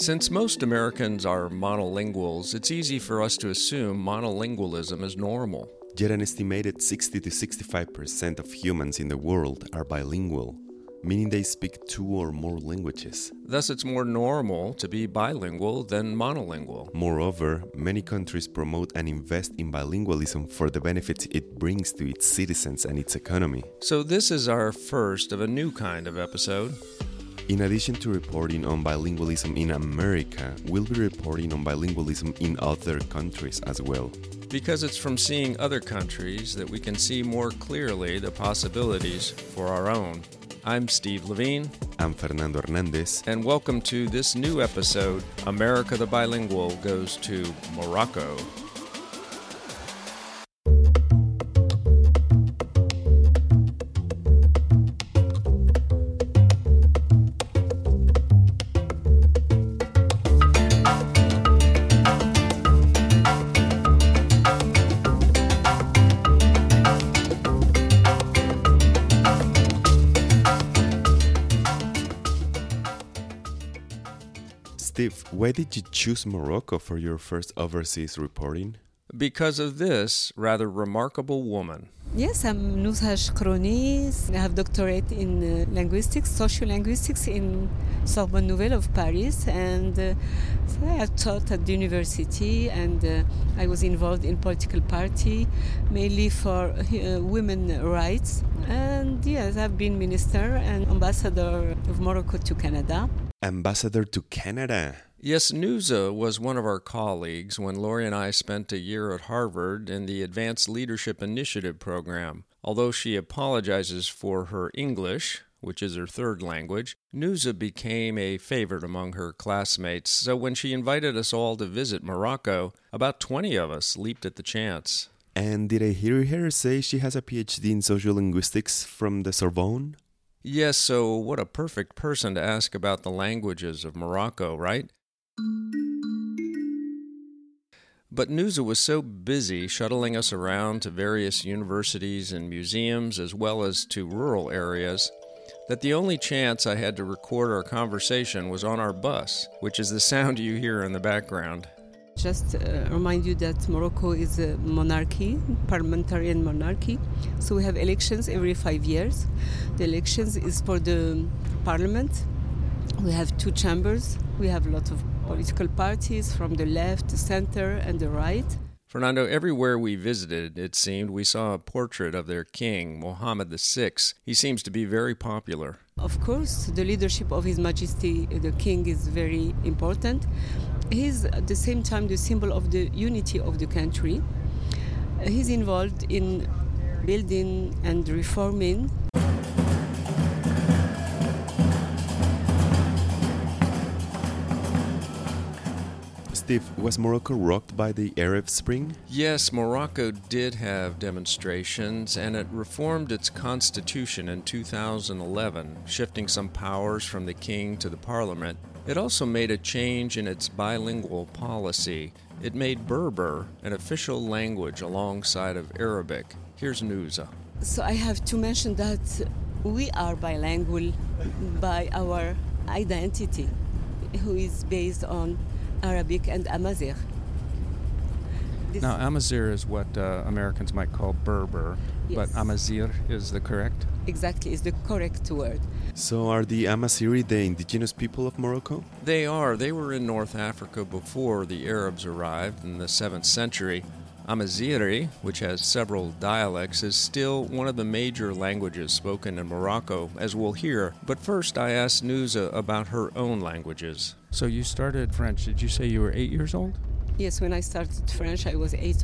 Since most Americans are monolinguals, it's easy for us to assume monolingualism is normal. Yet an estimated 60 to 65% of humans in the world are bilingual, meaning they speak two or more languages. Thus, it's more normal to be bilingual than monolingual. Moreover, many countries promote and invest in bilingualism for the benefits it brings to its citizens and its economy. So this is our first of a new kind of episode. In addition to reporting on bilingualism in America, we'll be reporting on bilingualism in other countries as well. Because it's from seeing other countries that we can see more clearly the possibilities for our own. I'm Steve Levine. I'm Fernando Hernandez. And welcome to this new episode, America the Bilingual Goes to Morocco. Why did you choose Morocco for your first overseas reporting? Because of this rather remarkable woman. Yes, I'm Nouzha Chraïbi. I have doctorate in linguistics, sociolinguistics in Sorbonne Nouvelle of Paris. And so I taught at the university and I was involved in political party, mainly for women's rights. And yes, I've been minister and ambassador of Morocco to Canada. Ambassador to Canada. Yes, Nouzha was one of our colleagues when Lori and I spent a year at Harvard in the Advanced Leadership Initiative program. Although she apologizes for her English, which is her third language, Nouzha became a favorite among her classmates, so when she invited us all to visit Morocco, about 20 of us leaped at the chance. And did I hear her say she has a PhD in sociolinguistics from the Sorbonne? Yes, so what a perfect person to ask about the languages of Morocco, right? But Nouzha was so busy shuttling us around to various universities and museums, as well as to rural areas, that the only chance I had to record our conversation was on our bus, which is the sound you hear in the background. Just remind you that Morocco is a monarchy, parliamentarian monarchy. So we have elections every 5 years. The elections is for the parliament. We have two chambers. We have a lot of political parties from the left, the center, and the right. Fernando, everywhere we visited, it seemed, we saw a portrait of their king, Mohammed VI. He seems to be very popular. Of course, the leadership of His Majesty, the king, is very important. He's at the same time the symbol of the unity of the country. He's involved in building and reforming. Steve, was Morocco rocked by the Arab Spring? Yes, Morocco did have demonstrations, and it reformed its constitution in 2011, shifting some powers from the king to the parliament. It also made a change in its bilingual policy. It made Berber an official language alongside of Arabic. Here's Nouzha. So I have to mention that we are bilingual by our identity, who is based on Arabic and Amazigh. Now, Amazigh is what Americans might call Berber, yes. But Amazigh is the correct? Exactly, is the correct word. So are the Amazigh the indigenous people of Morocco? They are. They were in North Africa before the Arabs arrived in the 7th century. Amazigh, which has several dialects, is still one of the major languages spoken in Morocco, as we'll hear. But first, I asked Nouzha about her own languages. So you started French. Did you say you were 8 years old? Yes, when I started French, I was 8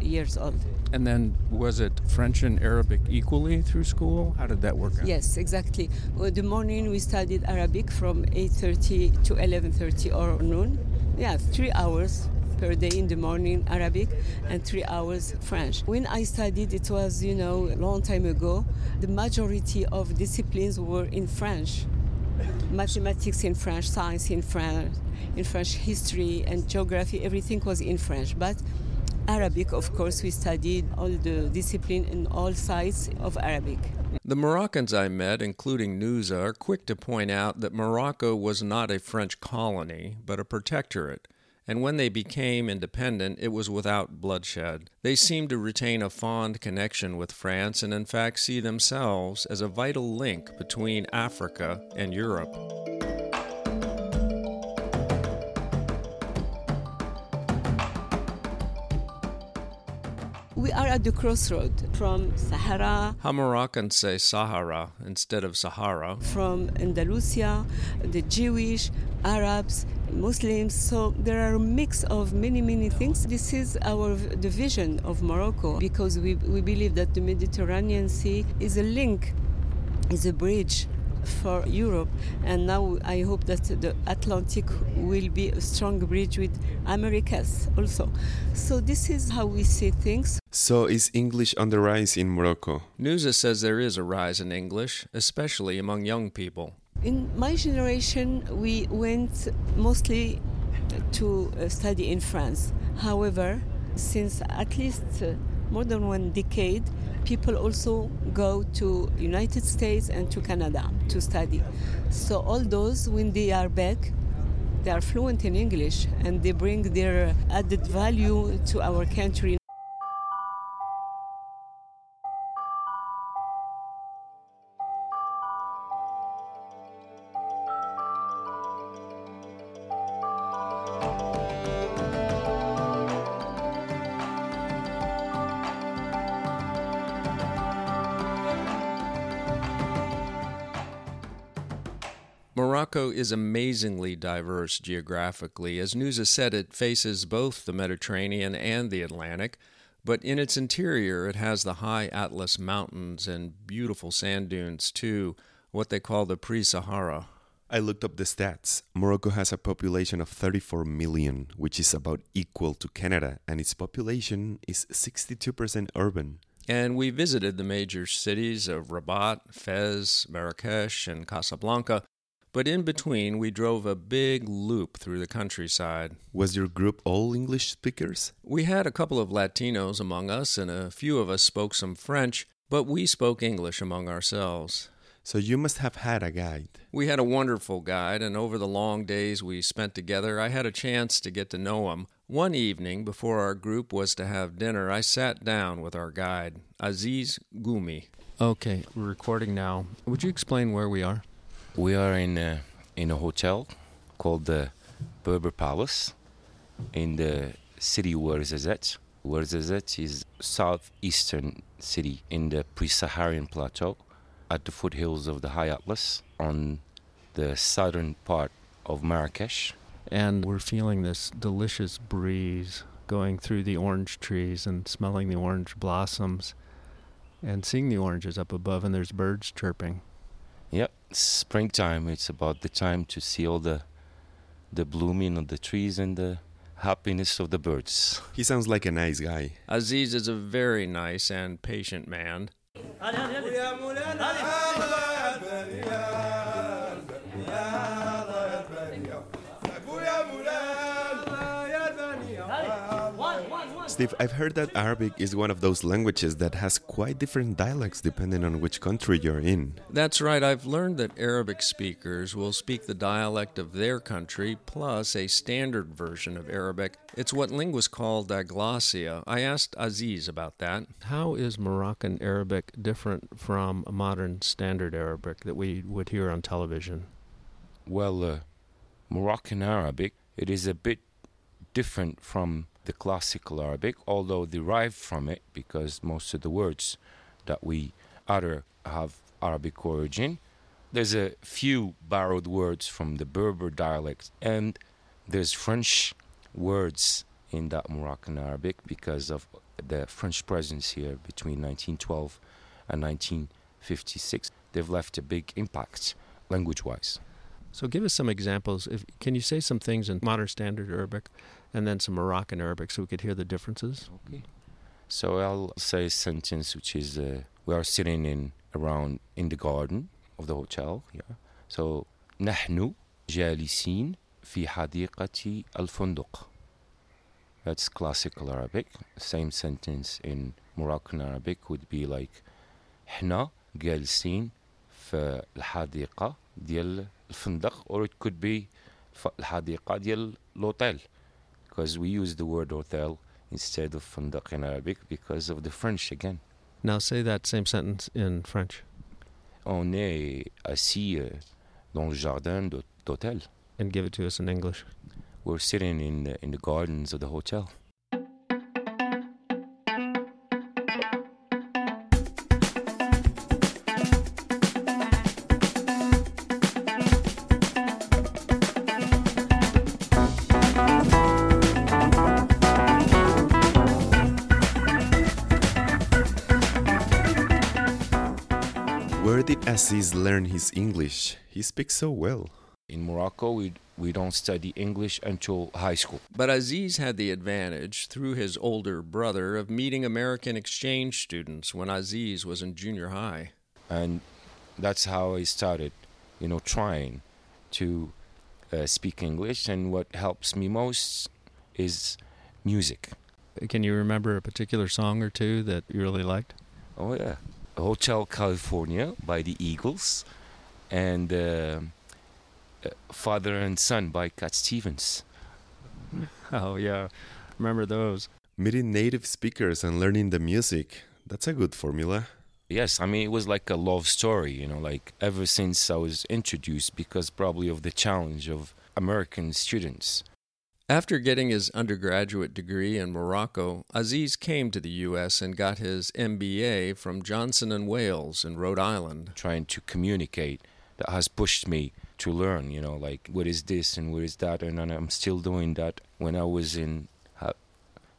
years old. And then was it French and Arabic equally through school? How did that work out? Yes, exactly. Well, the morning we studied Arabic from 8:30 to 11:30 or noon. Yeah, 3 hours per day in the morning Arabic and 3 hours French. When I studied, it was, a long time ago. The majority of disciplines were in French. Mathematics in French, science in French history and geography, everything was in French. But Arabic, of course, we studied all the discipline and all sides of Arabic. The Moroccans I met, including Nouzha, are quick to point out that Morocco was not a French colony, but a protectorate, and when they became independent, it was without bloodshed. They seem to retain a fond connection with France and in fact see themselves as a vital link between Africa and Europe. We are at the crossroad from Sahara. How Moroccans say Sahara instead of Sahara. From Andalusia, the Jewish, Arabs, Muslims. So there are a mix of many things. This is the vision of Morocco because we believe that the Mediterranean Sea is a link, is a bridge for Europe, and now I hope that the Atlantic will be a strong bridge with Americas also. So this is how we see things. So is English on the rise in Morocco? Nouzha says there is a rise in English, especially among young people. In my generation, we went mostly to study in France. However, since at least more than one decade, people also go to United States and to Canada to study. So all those, when they are back, they are fluent in English and they bring their added value to our country. Morocco is amazingly diverse geographically. As Nouzha said, it faces both the Mediterranean and the Atlantic, but in its interior it has the High Atlas Mountains and beautiful sand dunes too, what they call the pre-Sahara. I looked up the stats. Morocco has a population of 34 million, which is about equal to Canada, and its population is 62% urban. And we visited the major cities of Rabat, Fez, Marrakesh, and Casablanca. But in between, we drove a big loop through the countryside. Was your group all English speakers? We had a couple of Latinos among us, and a few of us spoke some French, but we spoke English among ourselves. So you must have had a guide. We had a wonderful guide, and over the long days we spent together, I had a chance to get to know him. One evening, before our group was to have dinner, I sat down with our guide, Aziz Gumi. Okay, we're recording now. Would you explain where we are? We are in a hotel called the Berber Palace in the city Ouarzazate. Ouarzazate is southeastern city in the pre-Saharan plateau at the foothills of the High Atlas on the southern part of Marrakesh. And we're feeling this delicious breeze going through the orange trees and smelling the orange blossoms and seeing the oranges up above, and there's birds chirping. Yep, springtime. It's about the time to see all the blooming of the trees and the happiness of the birds. He sounds like a nice guy. Aziz is a very nice and patient man. Steve, I've heard that Arabic is one of those languages that has quite different dialects depending on which country you're in. That's right. I've learned that Arabic speakers will speak the dialect of their country plus a standard version of Arabic. It's what linguists call diglossia. I asked Aziz about that. How is Moroccan Arabic different from modern standard Arabic that we would hear on television? Well, Moroccan Arabic, it is a bit different from the classical Arabic, although derived from it, because most of the words that we utter have Arabic origin. There's a few borrowed words from the Berber dialect, and there's French words in that Moroccan Arabic because of the French presence here between 1912 and 1956. They've left a big impact language-wise. So give us some examples. Can you say some things in modern standard Arabic and then some Moroccan Arabic so we could hear the differences? Okay. So I'll say a sentence which is, we are sitting in the garden of the hotel. Yeah. So, نحن جالسين في حديقة الفندق. That's classical Arabic. Same sentence in Moroccan Arabic would be like, إحنا جالسين في الحديقة ديال الفندق, or it could be الحديقة ديال الأوتيل, because we use the word hotel instead of فندق in Arabic because of the French again. Now say that same sentence in French. On est assis dans le jardin d'hôtel. And give it to us in English. We're sitting in the gardens of the hotel. Aziz learn his English. He speaks so well. In Morocco, we don't study English until high school. But Aziz had the advantage, through his older brother, of meeting American exchange students when Aziz was in junior high. And that's how I started, trying to speak English. And what helps me most is music. Can you remember a particular song or two that you really liked? Oh, yeah. Hotel California by the Eagles and Father and Son by Cat Stevens. Oh, yeah. Remember those. Meeting native speakers and learning the music. That's a good formula. Yes, it was like a love story, ever since I was introduced because probably of the challenge of American students. After getting his undergraduate degree in Morocco, Aziz came to the U.S. and got his MBA from Johnson & Wales in Rhode Island. Trying to communicate, that has pushed me to learn, what is this and what is that, and I'm still doing that when I was in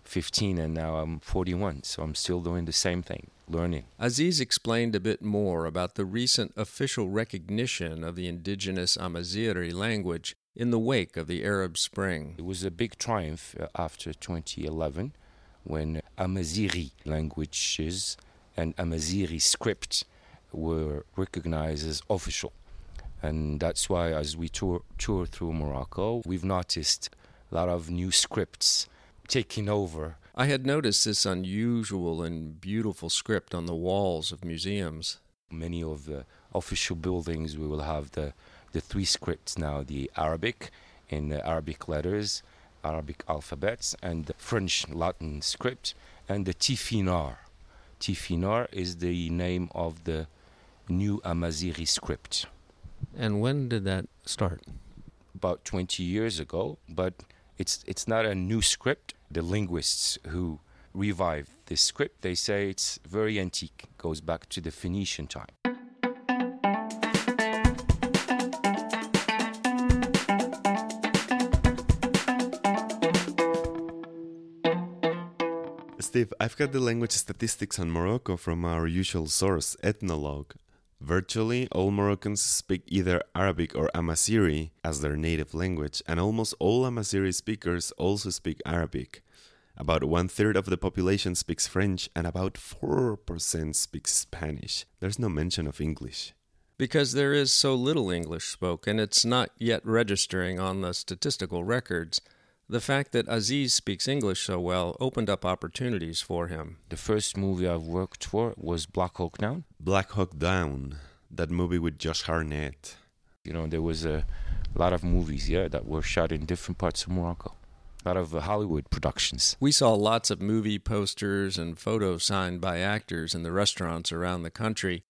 15 and now I'm 41, so I'm still doing the same thing, learning. Aziz explained a bit more about the recent official recognition of the indigenous Amazigh language in the wake of the Arab Spring. It was a big triumph after 2011 when Amazigh languages and Amazigh script were recognized as official. And that's why as we tour through Morocco, we've noticed a lot of new scripts taking over. I had noticed this unusual and beautiful script on the walls of museums. Many of the official buildings, we will have the three scripts now, the Arabic in Arabic letters, Arabic alphabets, and the French Latin script, and the Tifinagh. Tifinagh is the name of the new Amazigh script. And when did that start? About 20 years ago, but it's not a new script. The linguists who revived this script, they say it's very antique, goes back to the Phoenician time. Steve, I've got the language statistics on Morocco from our usual source, Ethnologue. Virtually all Moroccans speak either Arabic or Amazigh as their native language, and almost all Amazigh speakers also speak Arabic. About 1/3 of the population speaks French, and about 4% speaks Spanish. There's no mention of English. Because there is so little English spoken, it's not yet registering on the statistical records. The fact that Aziz speaks English so well opened up opportunities for him. The first movie I've worked for was Black Hawk Down. Black Hawk Down, that movie with Josh Harnett. There was a lot of movies, that were shot in different parts of Morocco. A lot of Hollywood productions. We saw lots of movie posters and photos signed by actors in the restaurants around the country.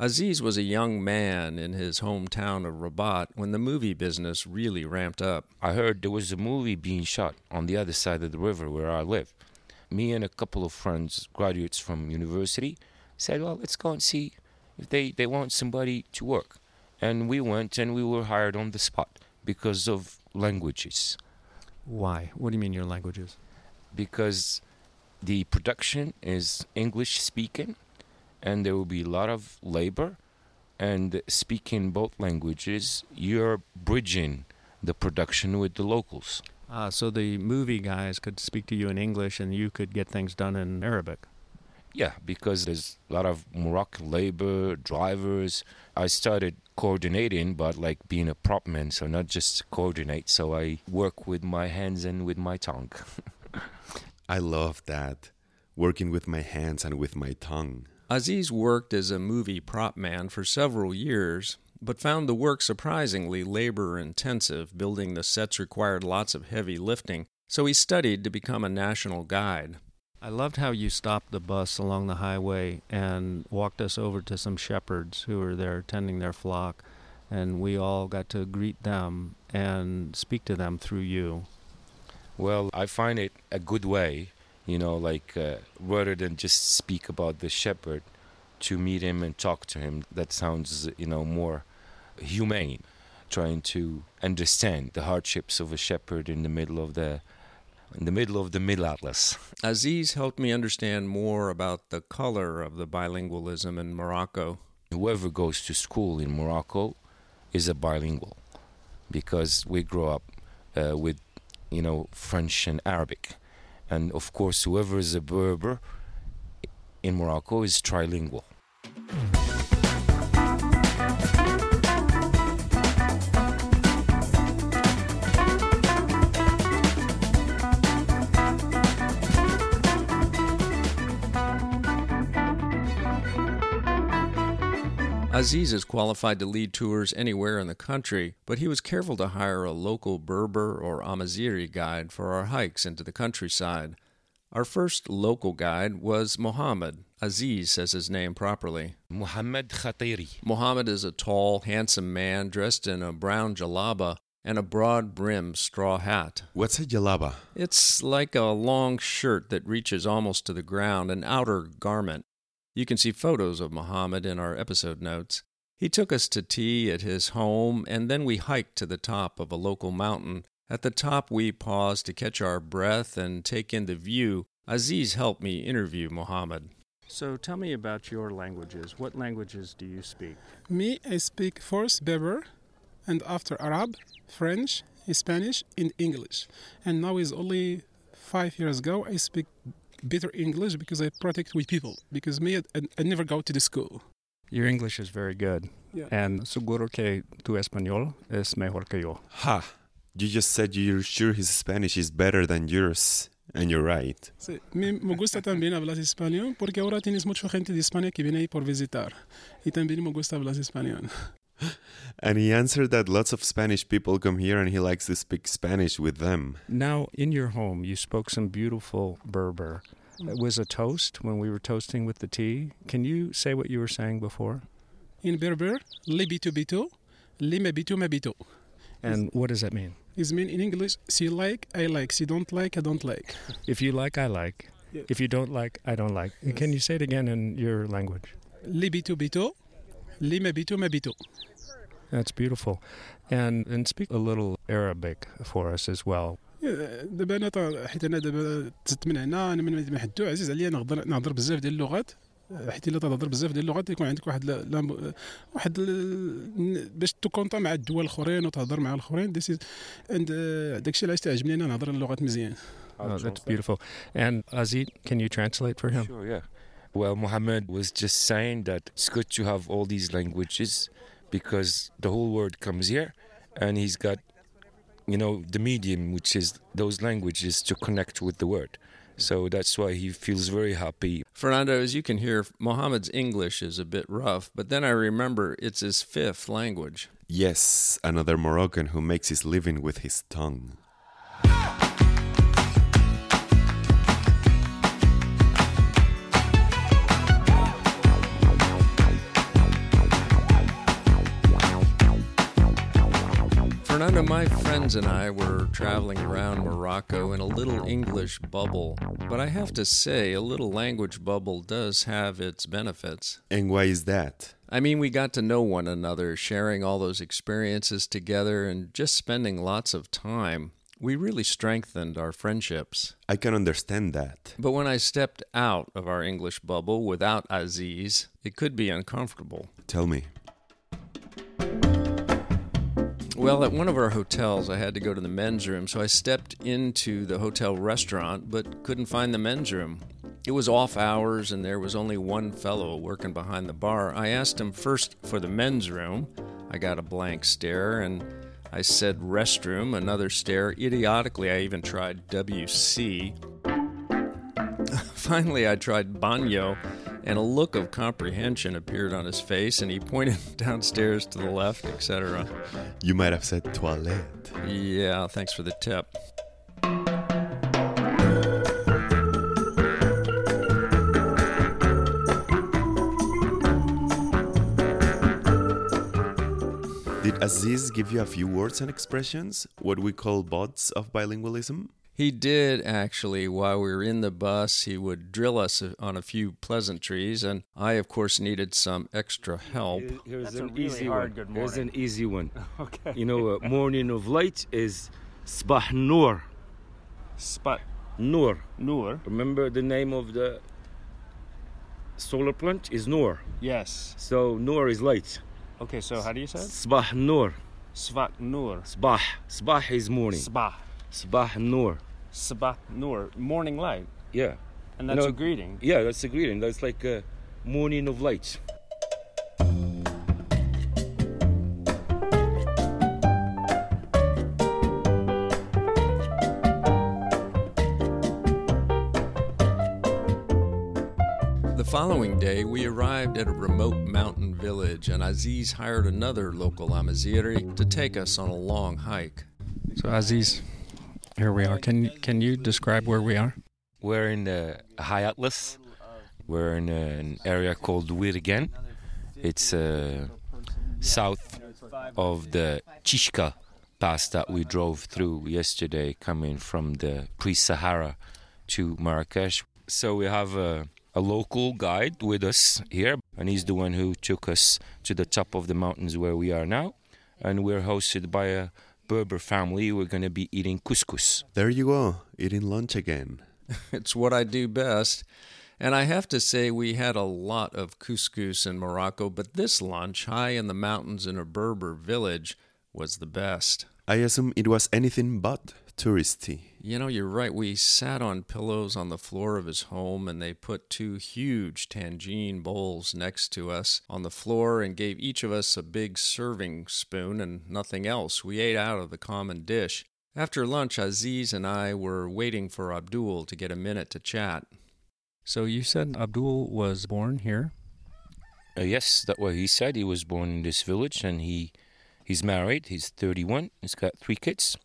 Aziz was a young man in his hometown of Rabat when the movie business really ramped up. I heard there was a movie being shot on the other side of the river where I live. Me and a couple of friends, graduates from university, said, well, let's go and see if they want somebody to work. And we went and we were hired on the spot because of languages. Why? What do you mean your languages? Because the production is English speaking. And there will be a lot of labor, and speaking both languages, you're bridging the production with the locals. So the movie guys could speak to you in English, and you could get things done in Arabic. Yeah, because there's a lot of Moroccan labor, drivers. I started coordinating, but being a prop man, so not just coordinate. So I work with my hands and with my tongue. I love that, working with my hands and with my tongue. Aziz worked as a movie prop man for several years, but found the work surprisingly labor-intensive. Building the sets required lots of heavy lifting, so he studied to become a national guide. I loved how you stopped the bus along the highway and walked us over to some shepherds who were there tending their flock, and we all got to greet them and speak to them through you. Well, I find it a good way, rather than just speak about the shepherd, to meet him and talk to him. That sounds, more humane, trying to understand the hardships of a shepherd in the middle of the Middle Atlas. Aziz helped me understand more about the color of the bilingualism in Morocco. Whoever goes to school in Morocco is a bilingual, because we grow up with, French and Arabic. And, of course, whoever is a Berber in Morocco is trilingual. Aziz is qualified to lead tours anywhere in the country, but he was careful to hire a local Berber or Amazigh guide for our hikes into the countryside. Our first local guide was Mohamed. Aziz says his name properly. Mohamed Khatiri. Mohamed is a tall, handsome man dressed in a brown jalaba and a broad-brimmed straw hat. What's a jalaba? It's like a long shirt that reaches almost to the ground, an outer garment. You can see photos of Mohamed in our episode notes. He took us to tea at his home, and then we hiked to the top of a local mountain. At the top, we paused to catch our breath and take in the view. Aziz helped me interview Mohamed. So tell me about your languages. What languages do you speak? Me, I speak first Berber, and after Arab, French, Spanish, and English. And now is only 5 years ago I speak better English because I practice with people, because me, I never go to the school. Your English is very good, yeah. And seguro que tu español es mejor que yo. Ha! You just said you're sure his Spanish is better than yours, and you're right. Sí, me gusta también hablar español, porque ahora tienes mucha gente de España que viene por visitar, y también me gusta hablar español. And he answered that lots of Spanish people come here and he likes to speak Spanish with them. Now, in your home, you spoke some beautiful Berber. It was a toast when we were toasting with the tea. Can you say what you were saying before? In Berber, le bitu bitu, le me bitu me bitu. And what does that mean? It means in English, si like, I like. Si don't like, I don't like. If you like, I like. Yeah. If you don't like, I don't like. Yes. Can you say it again in your language? Le bitu bitu, le me bitu me bitu. That's beautiful. And speak a little Arabic for us as well. دابا انا حيت انا دابا تزدت من هنا انا من محدو عزيز عليا نهضر بزاف ديال اللغات حيت الا تهضر بزاف ديال اللغات يكون عندك واحد باش تكونطا مع الدول الاخرين وتهضر مع الاخرين داكشي علاش تعجبني انا نهضر اللغات مزيان. That's beautiful. And Aziz, can you translate for him? Sure, yeah. Well, Mohammed was just saying that it's good to have all these languages, because the whole world comes here, and he's got, the medium, which is those languages, to connect with the world. So that's why he feels very happy. Fernando, as you can hear, Mohammed's English is a bit rough, but then I remember it's his fifth language. Yes, another Moroccan who makes his living with his tongue. Fernando, my friends and I were traveling around Morocco in a little English bubble, but I have to say a little language bubble does have its benefits. And why is that? I mean, we got to know one another, sharing all those experiences together and just spending lots of time. We really strengthened our friendships. I can understand that. But when I stepped out of our English bubble without Aziz, it could be uncomfortable. Tell me. Well, at one of our hotels, I had to go to the men's room, so I stepped into the hotel restaurant, but couldn't find the men's room. It was off hours, and there was only one fellow working behind the bar. I asked him first for the men's room. I got a blank stare, and I said restroom, another stare. Idiotically, I even tried WC. Finally, I tried baño, and a look of comprehension appeared on his face, and he pointed downstairs to the left, etc. You might have said toilette. Yeah, thanks for the tip. Did Aziz give you a few words and expressions, what we call bots of bilingualism? He did, actually. While we were in the bus, he would drill us on a few pleasantries, and I, of course, needed some extra help. Here's an easy one. Here's an easy one. Okay. You know, morning of light is Sabah Noor. Sabah Noor. Noor. Remember the name of the solar plant is Noor. Yes. So Noor is light. Okay, so how do you say it? Sabah Noor. Sabah Noor. Sabah. Sabah is morning. Sabah. Sabah Noor. Sabah Noor. Morning light. Yeah. And that's a greeting. Yeah, that's a greeting. That's like a morning of light. The following day, we arrived at a remote mountain village, and Aziz hired another local Amazigh to take us on a long hike. So Aziz, here we are. Can you describe where we are? We're in the High Atlas. We're in an area called Wirgen. It's south of the Tichka Pass that we drove through yesterday, coming from the pre-Sahara to Marrakesh. So we have a local guide with us here, and he's the one who took us to the top of the mountains where we are now. And we're hosted by a Berber family. We're going to be eating couscous. There you go, eating lunch again. It's what I do best. And I have to say, we had a lot of couscous in Morocco, but this lunch, high in the mountains in a Berber village, was the best. I assume it was anything but touristy. You know, you're right. We sat on pillows on the floor of his home, and they put two huge tangine bowls next to us on the floor and gave each of us a big serving spoon and nothing else. We ate out of the common dish. After lunch, Aziz and I were waiting for Abdul to get a minute to chat. So you said Abdul was born here? Yes, that's what he said. He was born in this village, and he's married. He's 31. He's got 3 kids.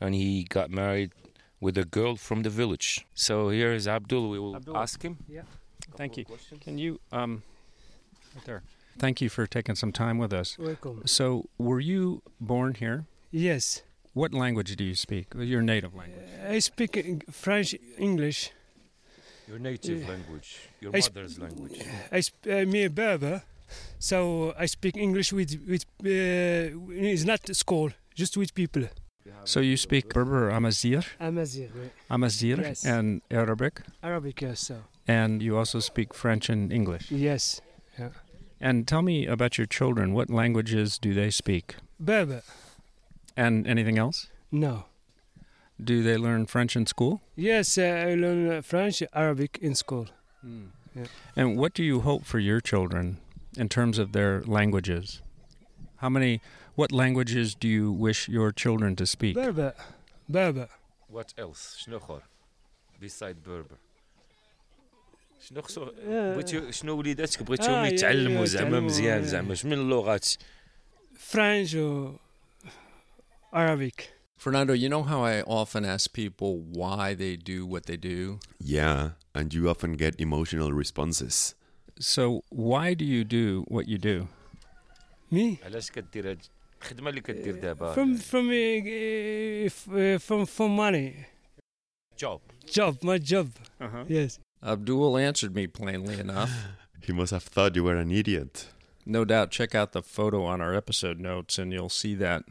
And he got married with a girl from the village. So here is Abdul. We will ask him. Yeah. Thank you. Can you right there. Thank you for taking some time with us. Welcome. So, were you born here? Yes. What language do you speak? Your native language? I speak French, English. Your native language, your mother's language. I'm a Berber, so I speak English with it's not school, just with people. So you speak Berber, Amazigh? Amazigh, right. Amazigh, yes. And Arabic? Arabic, yes, so. And you also speak French and English? Yes. Yeah. And tell me about your children. What languages do they speak? Berber. And anything else? No. Do they learn French in school? Yes, I learn French, Arabic in school. Mm. Yeah. And what do you hope for your children in terms of their languages? What languages do you wish your children to speak? Berber. What else? Shnokhor. Beside Berber. Shnokhor. Shno وليداتك بغيتهم يتعلموا زعما مزيان زعما شنو من اللغات؟ French or Arabic. Fernando, you know how I often ask people why they do what they do? Yeah, and you often get emotional responses. So why do you do what you do? Me? From money. Job, my job. Uh-huh. Yes. Abdul answered me plainly enough. He must have thought you were an idiot. No doubt. Check out the photo on our episode notes and you'll see that.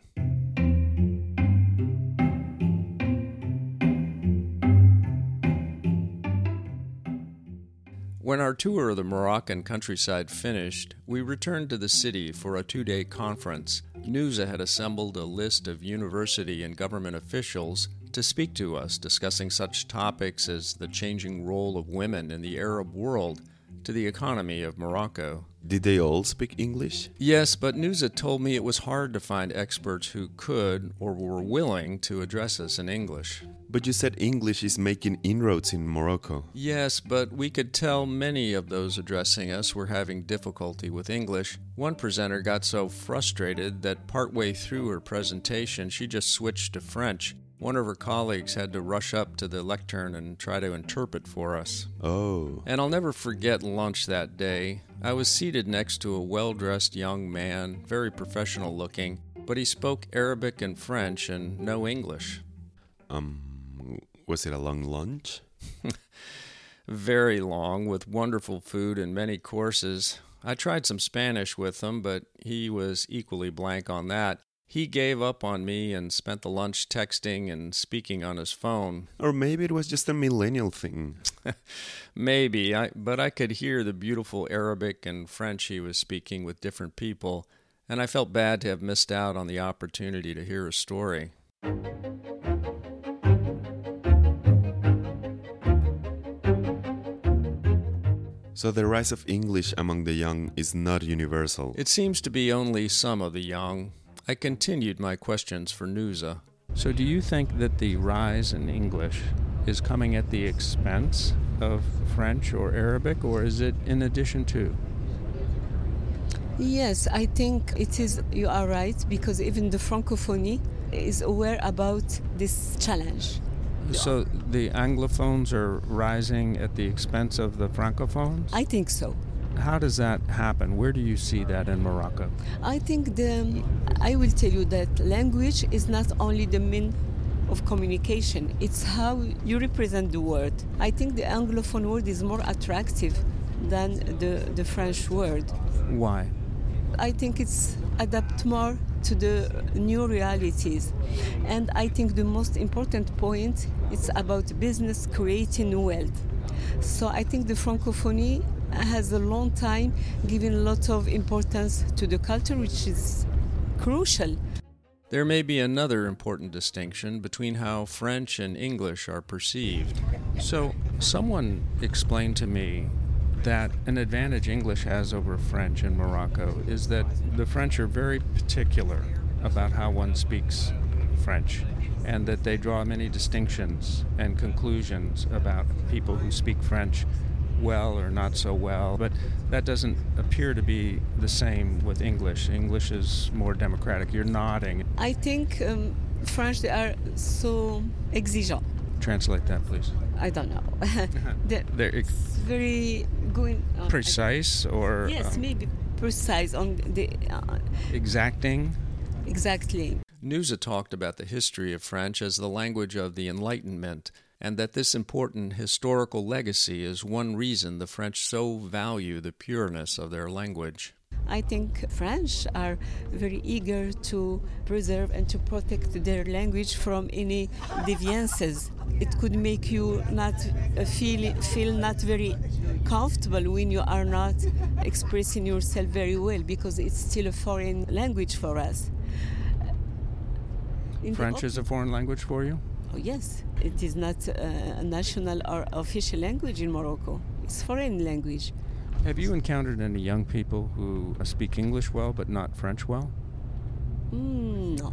When our tour of the Moroccan countryside finished, we returned to the city for a 2-day conference. Nouzha had assembled a list of university and government officials to speak to us, discussing such topics as the changing role of women in the Arab world, to the economy of Morocco. Did they all speak English? Yes, but Nouzha told me it was hard to find experts who could or were willing to address us in English. But you said English is making inroads in Morocco. Yes, but we could tell many of those addressing us were having difficulty with English. One presenter got so frustrated that partway through her presentation, she just switched to French. One of her colleagues had to rush up to the lectern and try to interpret for us. Oh. And I'll never forget lunch that day. I was seated next to a well-dressed young man, very professional looking, but he spoke Arabic and French and no English. Was it a long lunch? Very long, with wonderful food and many courses. I tried some Spanish with him, but he was equally blank on that. He gave up on me and spent the lunch texting and speaking on his phone. Or maybe it was just a millennial thing. Maybe, but I could hear the beautiful Arabic and French he was speaking with different people, and I felt bad to have missed out on the opportunity to hear his story. So the rise of English among the young is not universal. It seems to be only some of the young. I continued my questions for Nouzha. So do you think that the rise in English is coming at the expense of French or Arabic, or is it in addition to? Yes, I think it is, you are right, because even the Francophonie is aware about this challenge. So the Anglophones are rising at the expense of the Francophones? I think so. How does that happen? Where do you see that in Morocco? I think I will tell you that language is not only the mean of communication. It's how you represent the word. I think the Anglophone word is more attractive than the French word. Why? I think it's adapt more to the new realities. And I think the most important point, it's about business creating wealth. So I think the Francophonie has a long time given a lot of importance to the culture, which is crucial. There may be another important distinction between how French and English are perceived. So someone explained to me that an advantage English has over French in Morocco is that the French are very particular about how one speaks French, and that they draw many distinctions and conclusions about people who speak French well or not so well, but that doesn't appear to be the same with English. English is more democratic. You're nodding. I think French, they are so exigeant. Translate that, please. I don't know. It's very going on. Precise or... Yes, maybe precise on the... Exacting? Exactly. Nouzha talked about the history of French as the language of the Enlightenment, and that this important historical legacy is one reason the French so value the pureness of their language. I think French are very eager to preserve and to protect their language from any deviances. It could make you not feel not very comfortable when you are not expressing yourself very well, because it's still a foreign language for us. French is a foreign language for you? Oh, yes, it is not a national or official language in Morocco. It's foreign language. Have you encountered any young people who speak English well but not French well? No.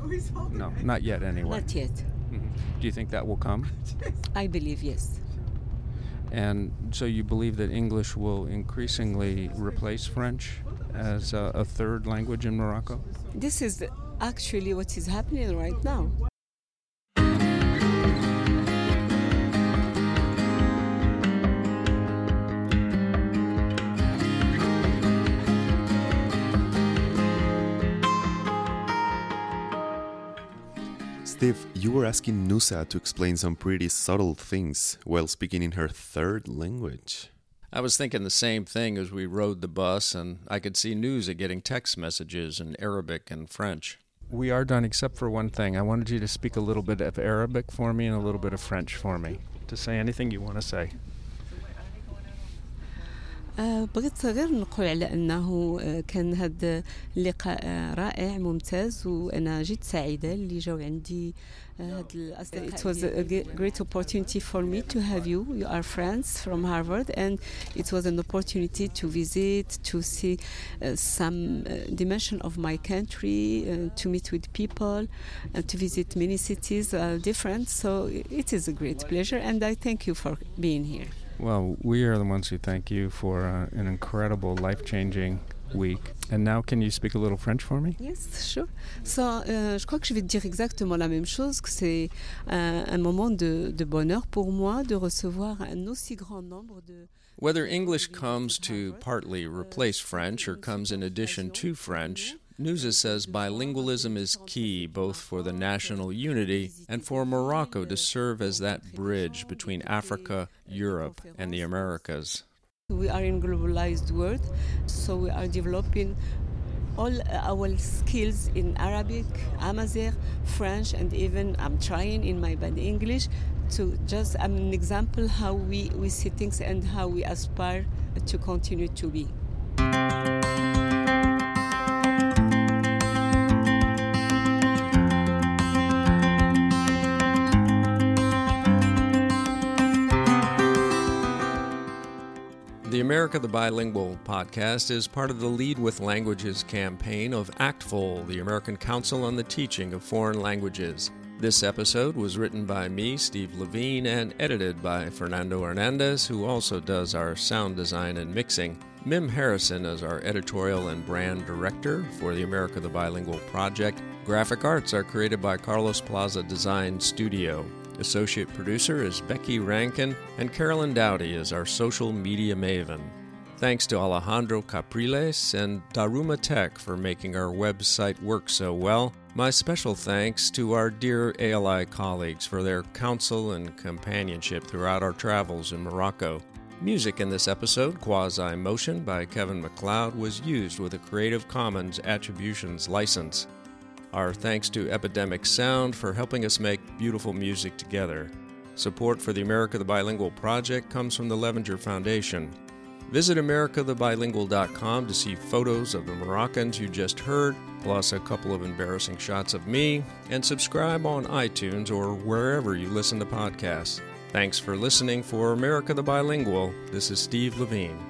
No, not yet anyway. Not yet. Mm-hmm. Do you think that will come? I believe yes. And so you believe that English will increasingly replace French as a third language in Morocco? This is actually what is happening right now. Steve, you were asking Nouzha to explain some pretty subtle things while speaking in her third language. I was thinking the same thing as we rode the bus, and I could see Nouzha getting text messages in Arabic and French. We are done, except for one thing. I wanted you to speak a little bit of Arabic for me and a little bit of French for me, to say anything you want to say. بغيت غير نقول على أنه كان هذا اللقاء رائع ممتاز وأنا جد سعيدة اللي جاو عندي هذا الأصدقاء. It was a great opportunity for me to have you. You are friends from Harvard and it was an opportunity to visit, to see some dimension of my country, to meet with people, to visit many cities different. So it is a great pleasure and I thank you for being here. Well, we are the ones who thank you for an incredible, life-changing week. And now, can you speak a little French for me? Yes, sure. So, je crois que je vais te dire exactement la même chose, que c'est un moment de bonheur pour moi de recevoir un aussi grand nombre de... Whether English comes to partly replace French or comes in addition to French, Nouzha says bilingualism is key both for the national unity and for Morocco to serve as that bridge between Africa, Europe, and the Americas. We are in a globalized world, so we are developing all our skills in Arabic, Amazigh, French, and even I'm trying in my bad English to just an example how we see things and how we aspire to continue to be. The America the Bilingual podcast is part of the Lead with Languages campaign of ACTFL, the American Council on the Teaching of Foreign Languages. This episode was written by me, Steve Levine, and edited by Fernando Hernandez, who also does our sound design and mixing. Mim Harrison is our editorial and brand director for the America the Bilingual project. Graphic arts are created by Carlos Plaza Design Studio. Associate producer is Becky Rankin, and Carolyn Dowdy is our social media maven. Thanks to Alejandro Capriles and Daruma Tech for making our website work so well. My special thanks to our dear ALI colleagues for their counsel and companionship throughout our travels in Morocco. Music in this episode, Quasi Motion by Kevin MacLeod, was used with a Creative Commons Attributions license. Our thanks to Epidemic Sound for helping us make beautiful music together. Support for the America the Bilingual project comes from the Levenger Foundation. Visit americathebilingual.com to see photos of the Moroccans you just heard, plus a couple of embarrassing shots of me, and subscribe on iTunes or wherever you listen to podcasts. Thanks for listening. For America the Bilingual, this is Steve Levine.